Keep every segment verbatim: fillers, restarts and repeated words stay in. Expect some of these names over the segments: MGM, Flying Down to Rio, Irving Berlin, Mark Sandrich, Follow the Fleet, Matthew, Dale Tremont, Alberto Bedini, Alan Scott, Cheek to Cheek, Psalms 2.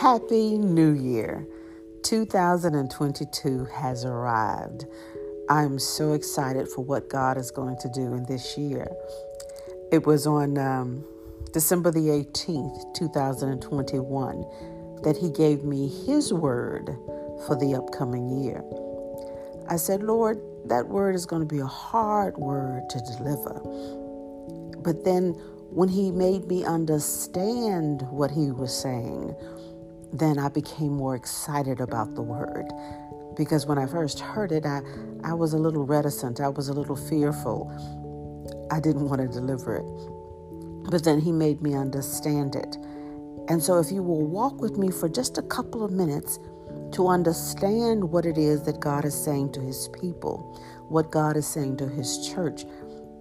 Happy New Year. two thousand twenty-two has arrived. I'm so excited for what God is going to do in this year. It was on um, December the eighteenth, two thousand twenty-one, that He gave me His word for the upcoming year. I said, Lord, that word is going to be a hard word to deliver. But then when He made me understand what He was saying, then I became more excited about the word. Because when I first heard it, I, I was a little reticent. I was a little fearful. I didn't want to deliver it. But then He made me understand it. And so if you will walk with me for just a couple of minutes to understand what it is that God is saying to His people, what God is saying to His church,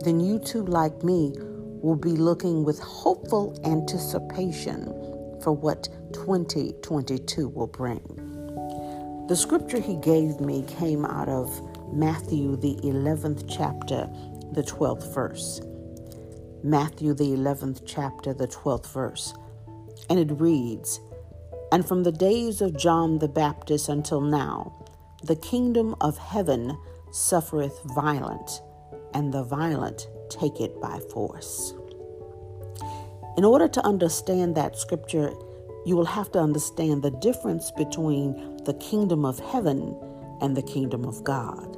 then you too, like me, will be looking with hopeful anticipation for what twenty twenty-two will bring. The scripture He gave me came out of Matthew, the eleventh chapter, the twelfth verse. Matthew, the eleventh chapter, the twelfth verse. And it reads, "And from the days of John the Baptist until now, the kingdom of heaven suffereth violence, and the violent take it by force." In order to understand that scripture, you will have to understand the difference between the kingdom of heaven and the kingdom of God.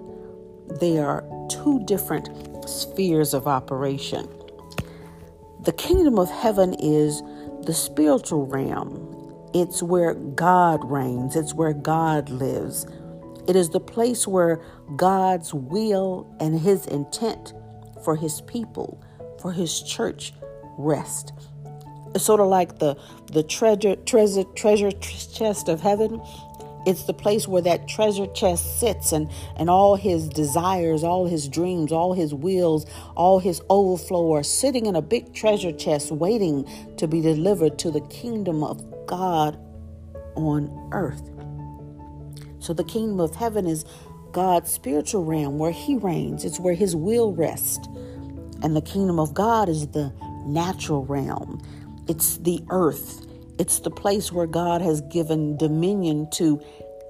They are two different spheres of operation. The kingdom of heaven is the spiritual realm. It's where God reigns. It's where God lives. It is the place where God's will and His intent for His people, for His church, rest. It's sort of like the, the treasure, treasure, treasure chest of heaven. It's the place where that treasure chest sits and, and all His desires, all His dreams, all His wills, all His overflow are sitting in a big treasure chest waiting to be delivered to the kingdom of God on earth. So the kingdom of heaven is God's spiritual realm where He reigns. It's where His will rests. And the kingdom of God is the natural realm. It's the earth. It's the place where God has given dominion to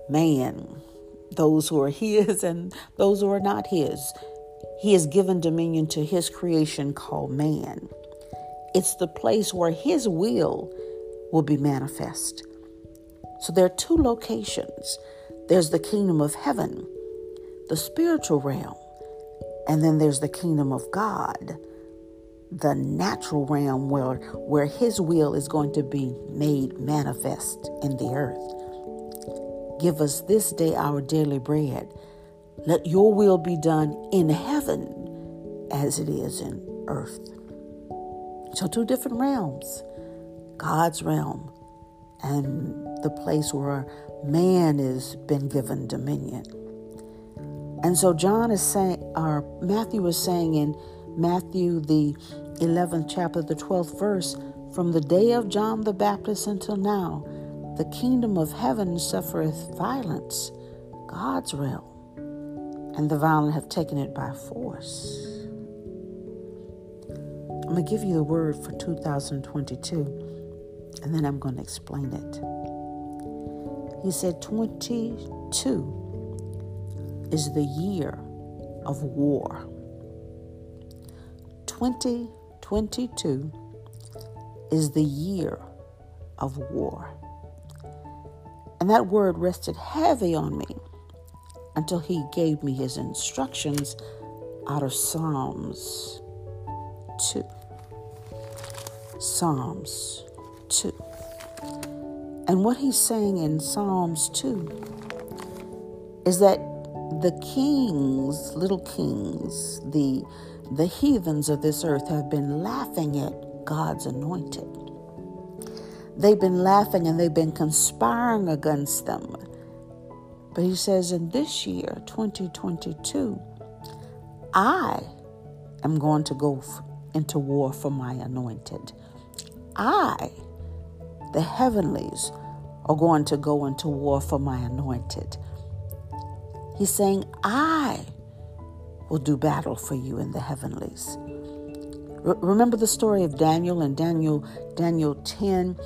man, those who are His and those who are not His. He has given dominion to His creation called man. It's the place where His will will be manifest. So there are two locations. There's the kingdom of heaven, the spiritual realm, and then there's the kingdom of God, the natural realm where, where His will is going to be made manifest in the earth. Give us this day our daily bread. Let Your will be done in heaven as it is in earth. So two different realms, God's realm and the place where man has been given dominion. And so John is saying, or Matthew is saying in Matthew, the eleventh chapter, the twelfth verse, "From the day of John the Baptist until now, the kingdom of heaven suffereth violence, God's realm, and the violent have taken it by force." I'm going to give you the word for two thousand twenty-two, and then I'm going to explain it. He said twenty-two is the year of war. twenty twenty-two is the year of war. And that word rested heavy on me until He gave me His instructions out of Psalms two. Psalms two. And what He's saying in Psalms two is that the kings, little kings, the The heathens of this earth have been laughing at God's anointed. They've been laughing and they've been conspiring against them. But He says in this year, twenty twenty-two, I am going to go into war for my anointed. I, the heavenlies, are going to go into war for my anointed. He's saying, I will do battle for you in the heavenlies. Re- remember the story of Daniel in Daniel, Daniel ten,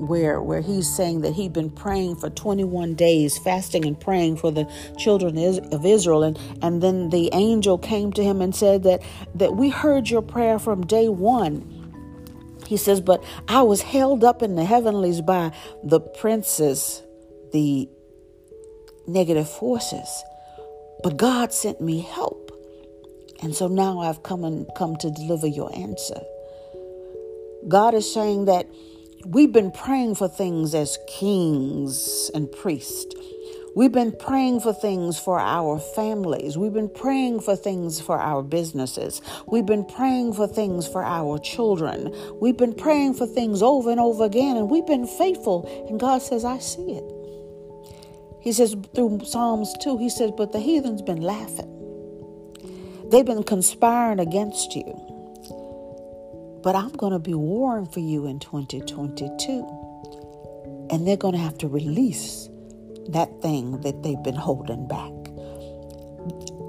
where where he's saying that he'd been praying for twenty-one days, fasting and praying for the children of Israel. And, and then the angel came to him and said that, that we heard your prayer from day one. He says, but I was held up in the heavenlies by the princes, the negative forces, but God sent me help. And so now I've come and come to deliver your answer. God is saying that we've been praying for things as kings and priests. We've been praying for things for our families. We've been praying for things for our businesses. We've been praying for things for our children. We've been praying for things over and over again, and we've been faithful. And God says, I see it. He says through Psalms two, he says, but the heathen's been laughing. They've been conspiring against you. But I'm going to be warring for you in twenty twenty-two. And they're going to have to release that thing that they've been holding back.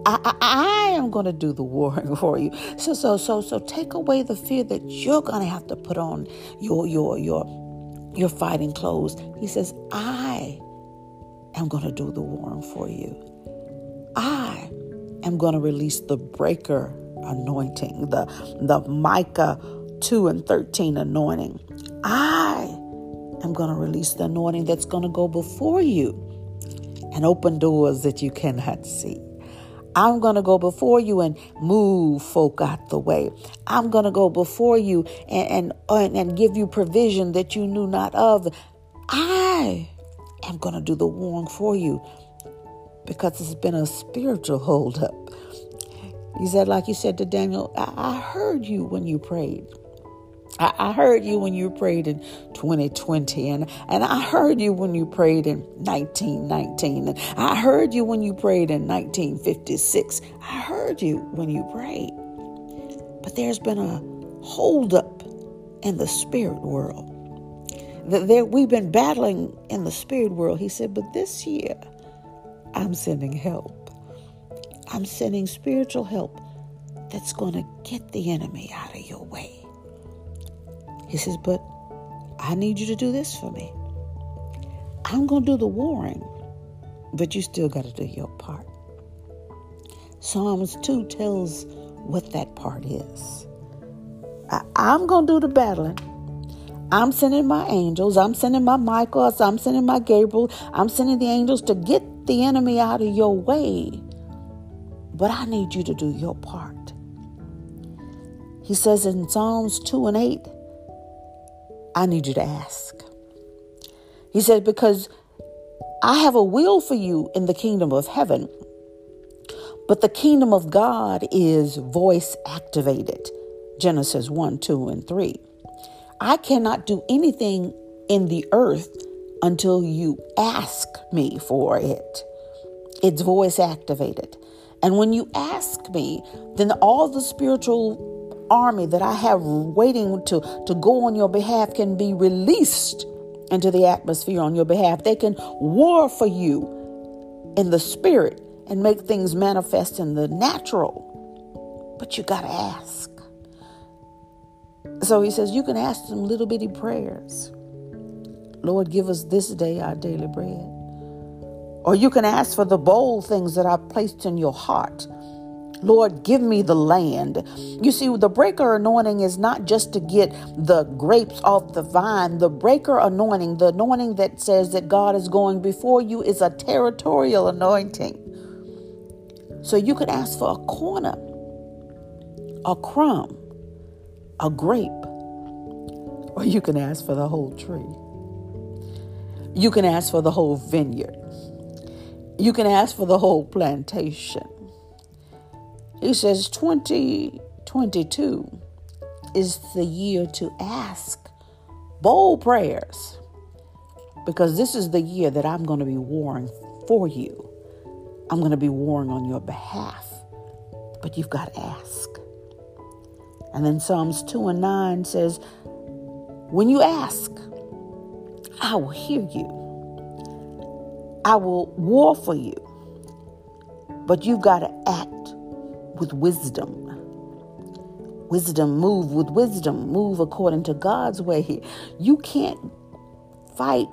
I, I, I am going to do the warring for you. So, so, so, so take away the fear that you're going to have to put on your, your, your, your fighting clothes. He says, I am going to do the warring for you. I am going to release the breaker anointing, the, the Micah two and thirteen anointing. I am going to release the anointing that's going to go before you and open doors that you cannot see. I'm going to go before you and move folk out the way. I'm going to go before you and, and, and give you provision that you knew not of. I am going to do the warring for you because it's been a spiritual holdup. He said, like you said to Daniel, I, I heard you when you prayed. I, I heard you when you prayed in twenty twenty. And, and I heard you when you prayed in nineteen nineteen. And I heard you when you prayed in nineteen fifty-six. I heard you when you prayed. But there's been a holdup in the spirit world. That there, we've been battling in the spirit world. He said, but this year, I'm sending help. I'm sending spiritual help that's going to get the enemy out of your way. He says, but I need you to do this for me. I'm going to do the warring, but you still got to do your part. Psalms two tells what that part is. I, I'm going to do the battling. I'm sending my angels. I'm sending my Michael. I'm sending my Gabriel. I'm sending the angels to get the enemy out of your way. But I need you to do your part. He says in Psalms two and eight, I need you to ask. He said, because I have a will for you in the kingdom of heaven, but the kingdom of God is voice activated. Genesis one, two, and three. I cannot do anything in the earth until you ask me for it. It's voice activated. And when you ask me, then all the spiritual army that I have waiting to, to go on your behalf can be released into the atmosphere on your behalf. They can war for you in the spirit and make things manifest in the natural. But you got to ask. So he says, you can ask some little bitty prayers. Lord, give us this day our daily bread. Or you can ask for the bold things that I've placed in your heart. Lord, give me the land. You see, the breaker anointing is not just to get the grapes off the vine. The breaker anointing, the anointing that says that God is going before you, is a territorial anointing. So you could ask for a corner, a crumb, a grape, or you can ask for the whole tree. You can ask for the whole vineyard. You can ask for the whole plantation. He says twenty twenty-two is the year to ask bold prayers, because this is the year that I'm going to be warring for you. I'm going to be warring on your behalf, but you've got to ask. And then Psalms two and nine says, when you ask, I will hear you. I will war for you, but you've got to act with wisdom. Wisdom, move with wisdom, move according to God's way. You can't fight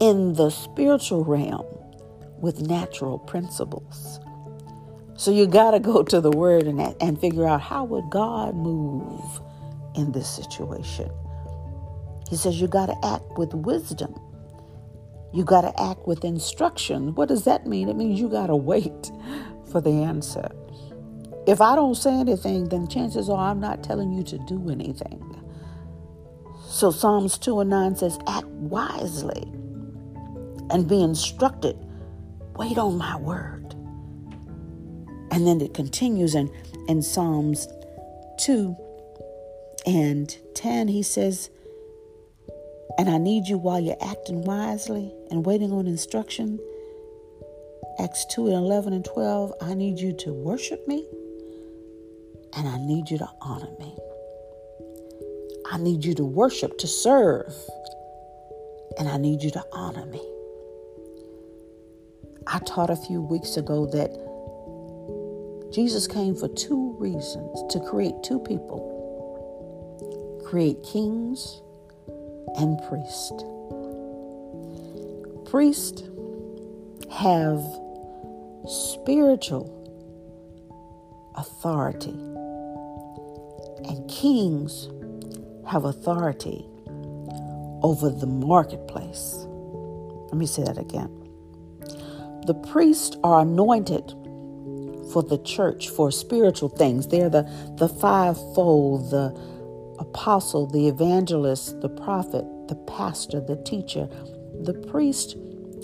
in the spiritual realm with natural principles. So you got to go to the word and, and figure out, how would God move in this situation? He says you got to act with wisdom. You got to act with instruction. What does that mean? It means you got to wait for the answer. If I don't say anything, then chances are I'm not telling you to do anything. So Psalms two and nine says, act wisely and be instructed. Wait on my word. And then it continues in, in Psalms two and ten. He says, and I need you while you're acting wisely and waiting on instruction. Acts two and eleven and twelve. I need you to worship me, and I need you to honor me. I need you to worship, to serve, and I need you to honor me. I taught a few weeks ago that Jesus came for two reasons, to create two people, create kings and priests. Priests have spiritual authority, and kings have authority over the marketplace. Let me say that again. The priests are anointed for the church, for spiritual things. They're the, the fivefold, the apostle, the evangelist, the prophet, the pastor, the teacher. The priests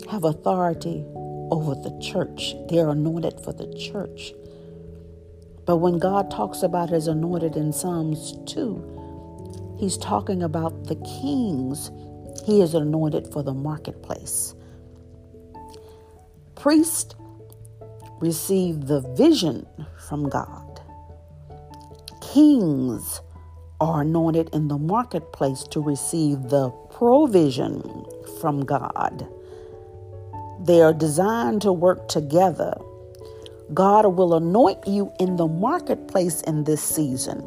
have authority over the church. They're anointed for the church. But when God talks about his anointed in Psalms two, he's talking about the kings. He is anointed for the marketplace. Priests receive the vision from God. Kings are anointed in the marketplace to receive the provision from God. They are designed to work together. God will anoint you in the marketplace in this season.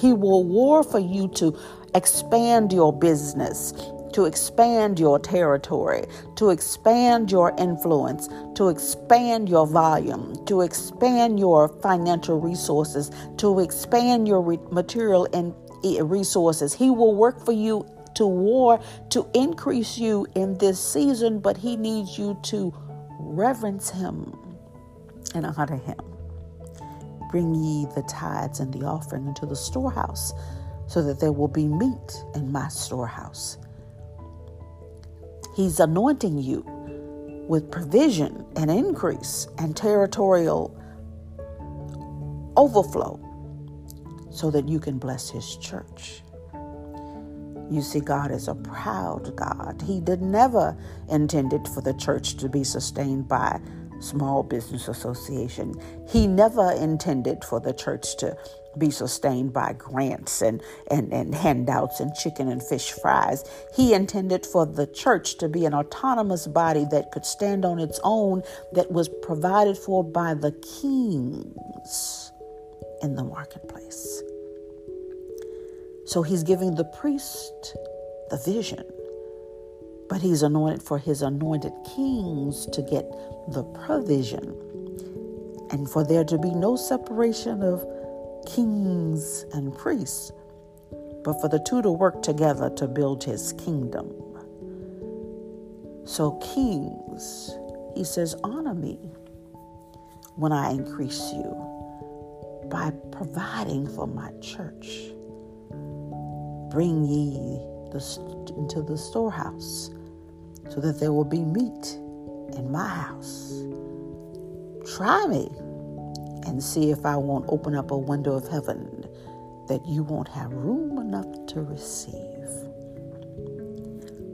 He will war for you to expand your business, to expand your territory, to expand your influence, to expand your volume, to expand your financial resources, to expand your re- material and resources. He will work for you to war, to increase you in this season, but he needs you to reverence him and honor him. Bring ye the tithes and the offering into the storehouse, so that there will be meat in my storehouse. He's anointing you with provision and increase and territorial overflow so that you can bless his church. You see, God is a proud God. He did never intended for the church to be sustained by small business association. He never intended for the church to be sustained by grants and, and, and handouts and chicken and fish fries. He intended for the church to be an autonomous body that could stand on its own, that was provided for by the kings in the marketplace. So he's giving the priest the vision, but he's anointed for his anointed kings to get the provision, and for there to be no separation of kings and priests, but for the two to work together to build his kingdom. So kings, he says, honor me when I increase you by providing for my church. Bring ye this into the storehouse so that there will be meat in my house. Try me and see if I won't open up a window of heaven that you won't have room enough to receive.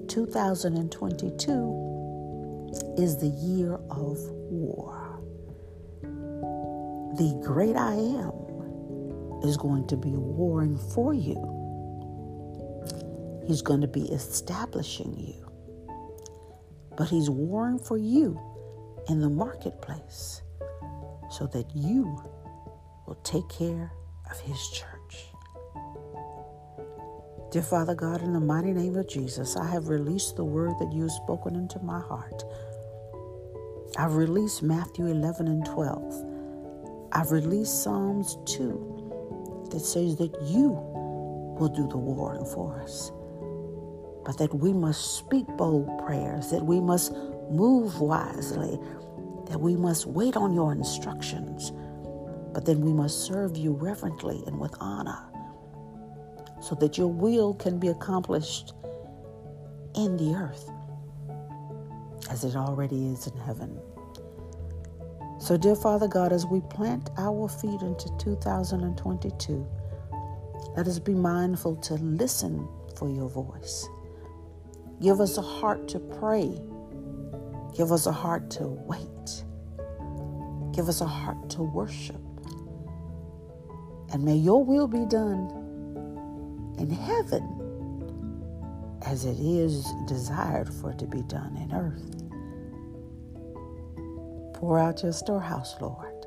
twenty twenty-two is the year of war. The great I am is going to be warring for you. He's going to be establishing you. But he's warring for you in the marketplace so that you will take care of his church. Dear Father God, in the mighty name of Jesus, I have released the word that you have spoken into my heart. I've released Matthew eleven and twelve. I've released Psalms two that says that you will do the warring for us, but that we must speak bold prayers, that we must move wisely, that we must wait on your instructions, but then we must serve you reverently and with honor so that your will can be accomplished in the earth as it already is in heaven. So, dear Father God, as we plant our feet into two thousand twenty-two, let us be mindful to listen for your voice. Give us a heart to pray. Give us a heart to wait. Give us a heart to worship. And may your will be done in heaven as it is desired for it to be done in earth. Pour out your storehouse, Lord,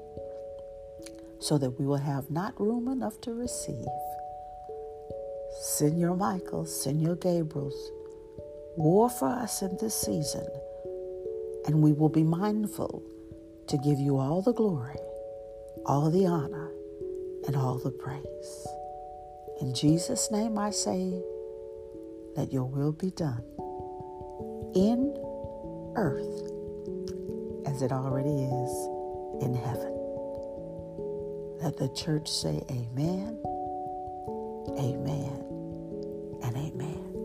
so that we will have not room enough to receive. Send your Michaels, send your Gabriels. War for us in this season, and we will be mindful to give you all the glory, all the honor, and all the praise. In Jesus' name I say, let your will be done in earth as it already is in heaven. Let the church say amen, amen, and amen.